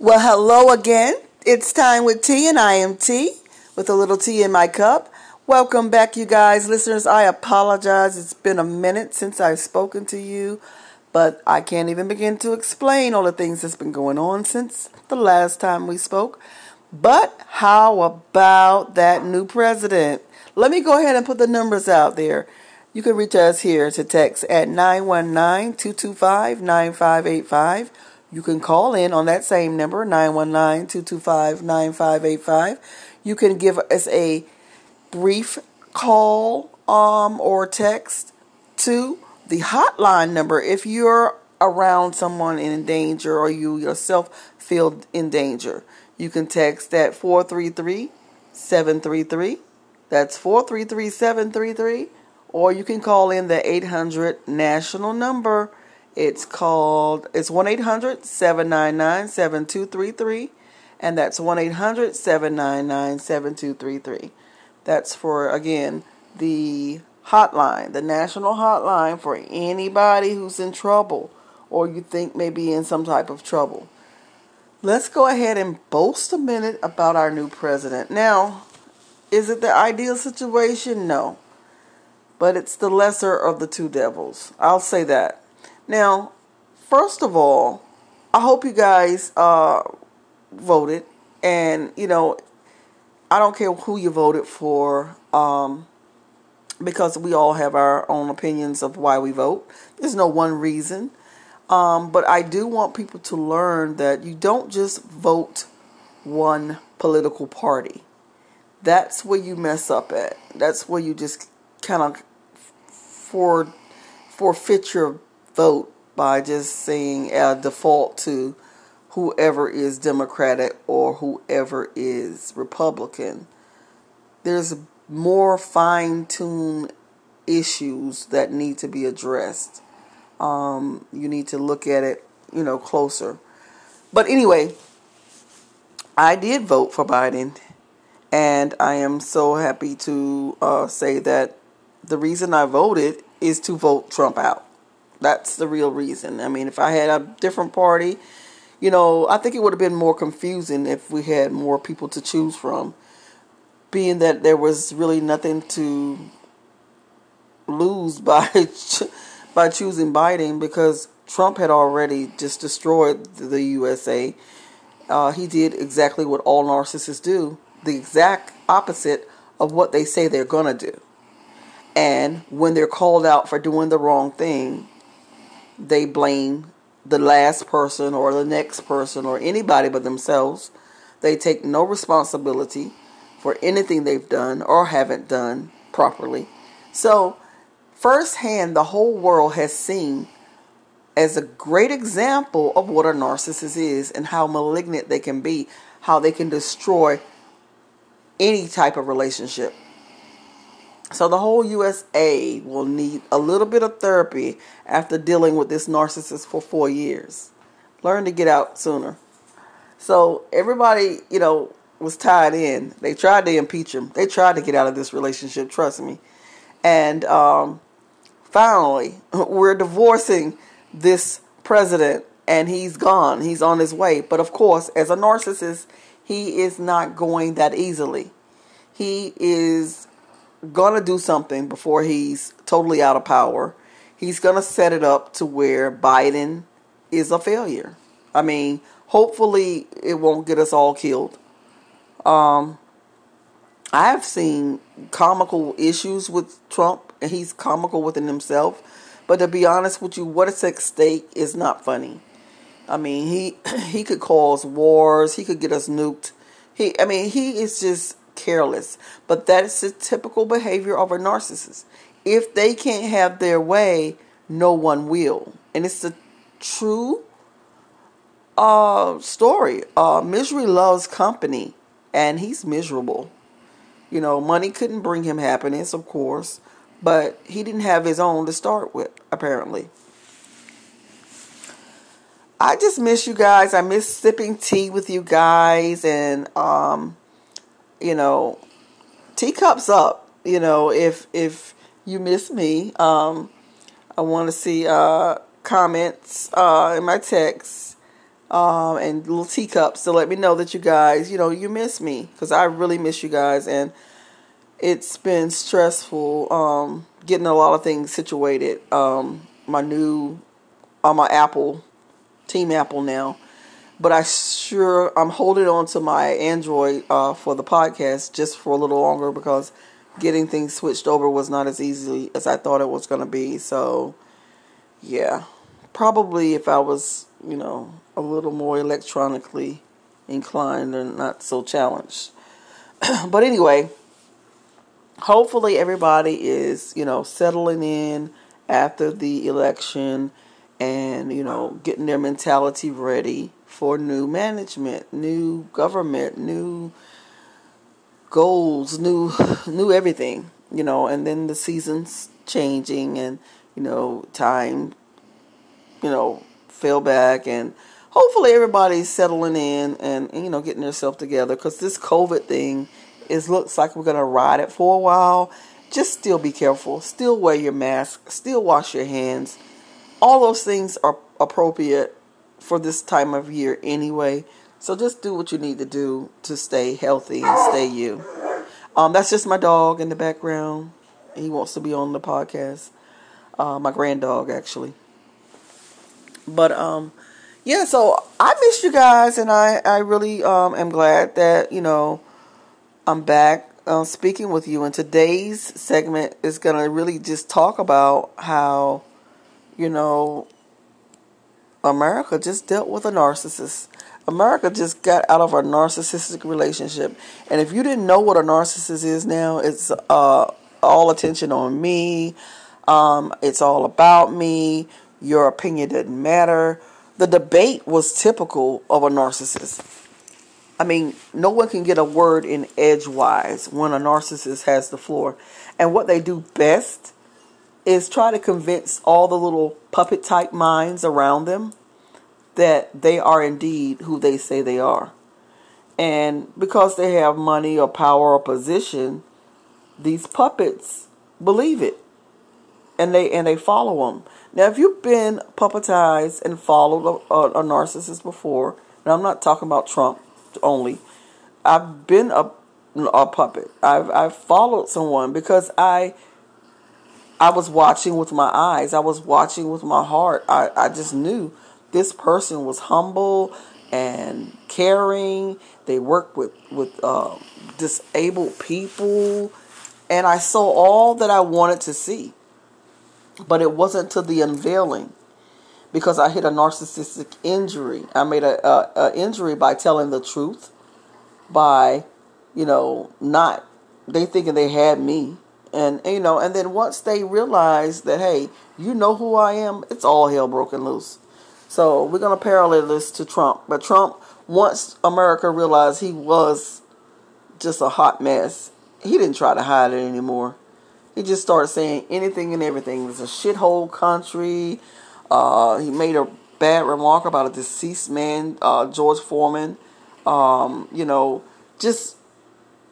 Well, hello again. It's time with T, and I am T with a little tea in my cup. Welcome back, you guys. Listeners, I apologize. It's been a minute since I've spoken to you, but I can't even begin to explain all the things that's been going on since the last time we spoke. But how about that new president? Let me go ahead and put the numbers out there. You can reach us here to text at 919-225-9585. You can call in on that same number, 919-225-9585. You can give us a brief call or text to the hotline number if you're around someone in danger or you yourself feel in danger. You can text at 433-733. That's 433-733. Or you can call in the 800 national number. It's 1-800-799-7233, and that's 1-800-799-7233. That's for, again, the hotline, the national hotline for anybody who's in trouble or you think may be in some type of trouble. Let's go ahead and boast a minute about our new president. Now, is it the ideal situation? No. But it's the lesser of the two devils. I'll say that. Now, first of all, I hope you guys voted, and, you know, I don't care who you voted for, because we all have our own opinions of why we vote. There's no one reason, but I do want people to learn that you don't just vote one political party. That's where you mess up at. That's where you just kind of forfeit your vote by just saying a default to whoever is Democratic or whoever is Republican. There's more fine-tuned issues that need to be addressed. You need to look at it, you know, closer. But anyway, I did vote for Biden, and I am so happy to say that the reason I voted is to vote Trump out. That's the real reason. I mean, if I had a different party, you know, I think it would have been more confusing if we had more people to choose from, being that there was really nothing to lose by choosing Biden, because Trump had already just destroyed the USA. He did exactly what all narcissists do, the exact opposite of what they say they're going to do. And when they're called out for doing the wrong thing, they blame the last person or the next person or anybody but themselves. They take no responsibility for anything they've done or haven't done properly. So, firsthand, the whole world has seen as a great example of what a narcissist is and how malignant they can be, how they can destroy any type of relationship. So the whole USA will need a little bit of therapy after dealing with this narcissist for 4 years. Learn to get out sooner. So everybody, you know, was tied in. They tried to impeach him. They tried to get out of this relationship, trust me. And finally, we're divorcing this president, and he's gone. He's on his way. But of course, as a narcissist, he is not going that easily. He is going to do something before he's totally out of power. He's going to set it up to where Biden is a failure. I mean, hopefully it won't get us all killed. I've seen comical issues with Trump, and he's comical within himself. But to be honest with you, what is at stake is not funny. I mean, he could cause wars. He could get us nuked. He is just careless, but that's the typical behavior of a narcissist. If they can't have their way, no one will, and it's the true story. Misery loves company, and he's miserable. You know, money couldn't bring him happiness, of course, but he didn't have his own to start with, apparently. I just miss you guys. I miss sipping tea with you guys, and you know, teacups up, you know, if you miss me. I want to see comments in my texts. and little teacups to let me know that you guys, you know, you miss me, because I really miss you guys, and it's been stressful getting a lot of things situated. My new, on my Apple, Team Apple now, but I'm holding on to my Android for the podcast just for a little longer, because getting things switched over was not as easy as I thought it was going to be. So, yeah, probably if I was, you know, a little more electronically inclined and not so challenged. But anyway, hopefully everybody is, you know, settling in after the election and, you know, getting their mentality ready for new management, new government, new goals, new everything, you know, and then the seasons changing and, you know, time, you know, fell back, and hopefully everybody's settling in and you know, getting themselves together, because this COVID thing looks like we're going to ride it for a while. Just still be careful. Still wear your mask. Still wash your hands. All those things are appropriate for this time of year anyway. So just do what you need to do to stay healthy and stay you. That's just my dog in the background. He wants to be on the podcast. My grand dog, actually. But, yeah, so I miss you guys, and I really am glad that, you know, I'm back speaking with you. And today's segment is going to really just talk about how, you know, America just dealt with a narcissist. America just got out of a narcissistic relationship. And if you didn't know what a narcissist is now, it's all attention on me. It's all about me. Your opinion doesn't matter. The debate was typical of a narcissist. I mean, no one can get a word in edgewise when a narcissist has the floor. And what they do best is try to convince all the little puppet-type minds around them that they are indeed who they say they are. And because they have money or power or position, these puppets believe it. And they follow them. Now, if you've been puppetized and followed a narcissist before, and I'm not talking about Trump only. I've been a puppet. I've followed someone because I was watching with my eyes. I was watching with my heart. I just knew this person was humble and caring. They worked with disabled people, and I saw all that I wanted to see. But it wasn't till the unveiling, because I hit a narcissistic injury. I made a injury by telling the truth, by, you know, not, they thinking they had me. And, you know, and then once they realize that, hey, you know who I am, it's all hell broken loose. So we're going to parallel this to Trump. But Trump, once America realized he was just a hot mess, he didn't try to hide it anymore. He just started saying anything and everything. It was a shithole country. He made a bad remark about a deceased man, George Foreman. You know, just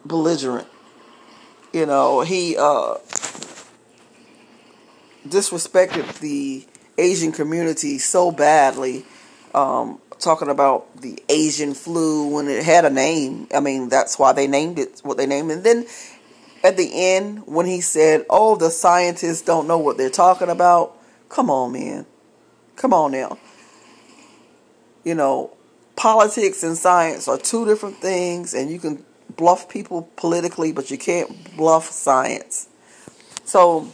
belligerent. You know, he disrespected the Asian community so badly. Talking about the Asian flu when it had a name. I mean, that's why they named it what they named it. And then at the end, when he said, oh, the scientists don't know what they're talking about. Come on, man. Come on now. You know, politics and science are two different things, and you can bluff people politically, but you can't bluff science. So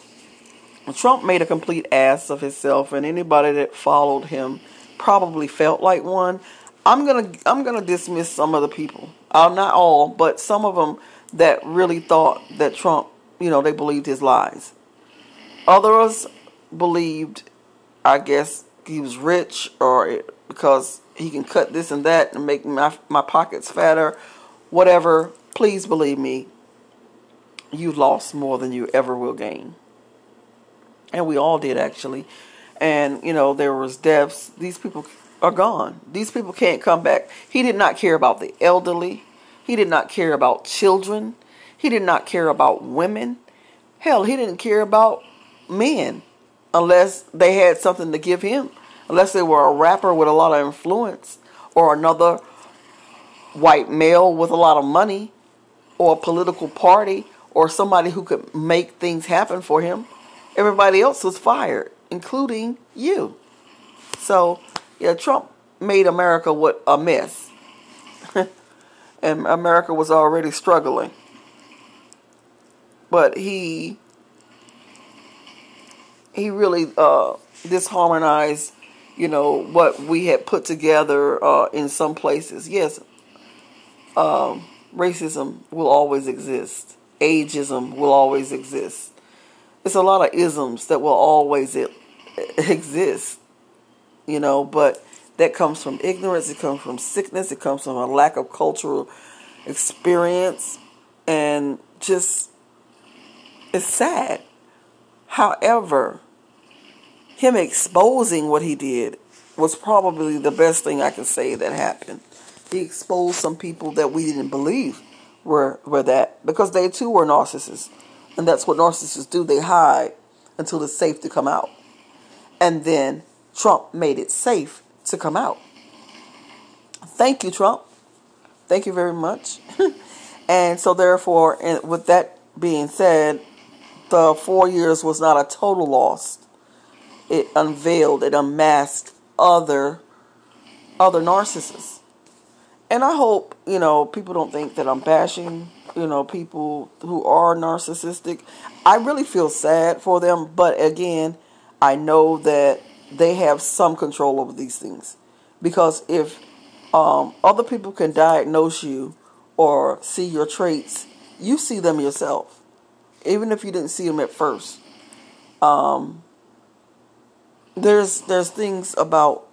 Trump made a complete ass of himself, and anybody that followed him probably felt like one. I'm gonna dismiss some of the people. Not all, but some of them that really thought that Trump, you know, they believed his lies. Others believed, I guess, he was rich, or because he can cut this and that and make my pockets fatter, whatever. Please believe me, you lost more than you ever will gain. And we all did, actually. And, you know, there was deaths. These people are gone. These people can't come back. He did not care about the elderly. He did not care about children. He did not care about women. Hell, he didn't care about men unless they had something to give him, unless they were a rapper with a lot of influence, or another white male with a lot of money or a political party or somebody who could make things happen for him. Everybody else was fired, including you. So, yeah, Trump made America what a mess. And America was already struggling. But he really disharmonized, you know, what we had put together in some places. Yes, racism will always exist. Ageism will always exist. It's a lot of isms that will always exist, you know, but that comes from ignorance, it comes from sickness, it comes from a lack of cultural experience, and just, it's sad. However, him exposing what he did was probably the best thing I can say that happened. He exposed some people that we didn't believe were that, because they too were narcissists. And that's what narcissists do. They hide until it's safe to come out. And then Trump made it safe to come out. Thank you, Trump. Thank you very much. And so therefore, and with that being said, the 4 years was not a total loss. It unveiled, it unmasked other narcissists. And I hope, you know, people don't think that I'm bashing, you know, people who are narcissistic. I really feel sad for them. But again, I know that they have some control over these things. Because if other people can diagnose you or see your traits, you see them yourself. Even if you didn't see them at first. There's things about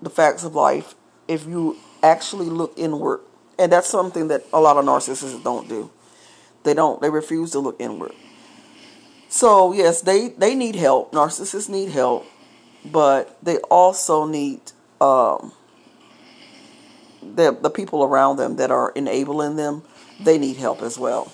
the facts of life if you actually look inward. And that's something that a lot of narcissists don't do. They refuse to look inward. So yes, they need help. Narcissists need help, but they also need the people around them that are enabling them. They need help as well.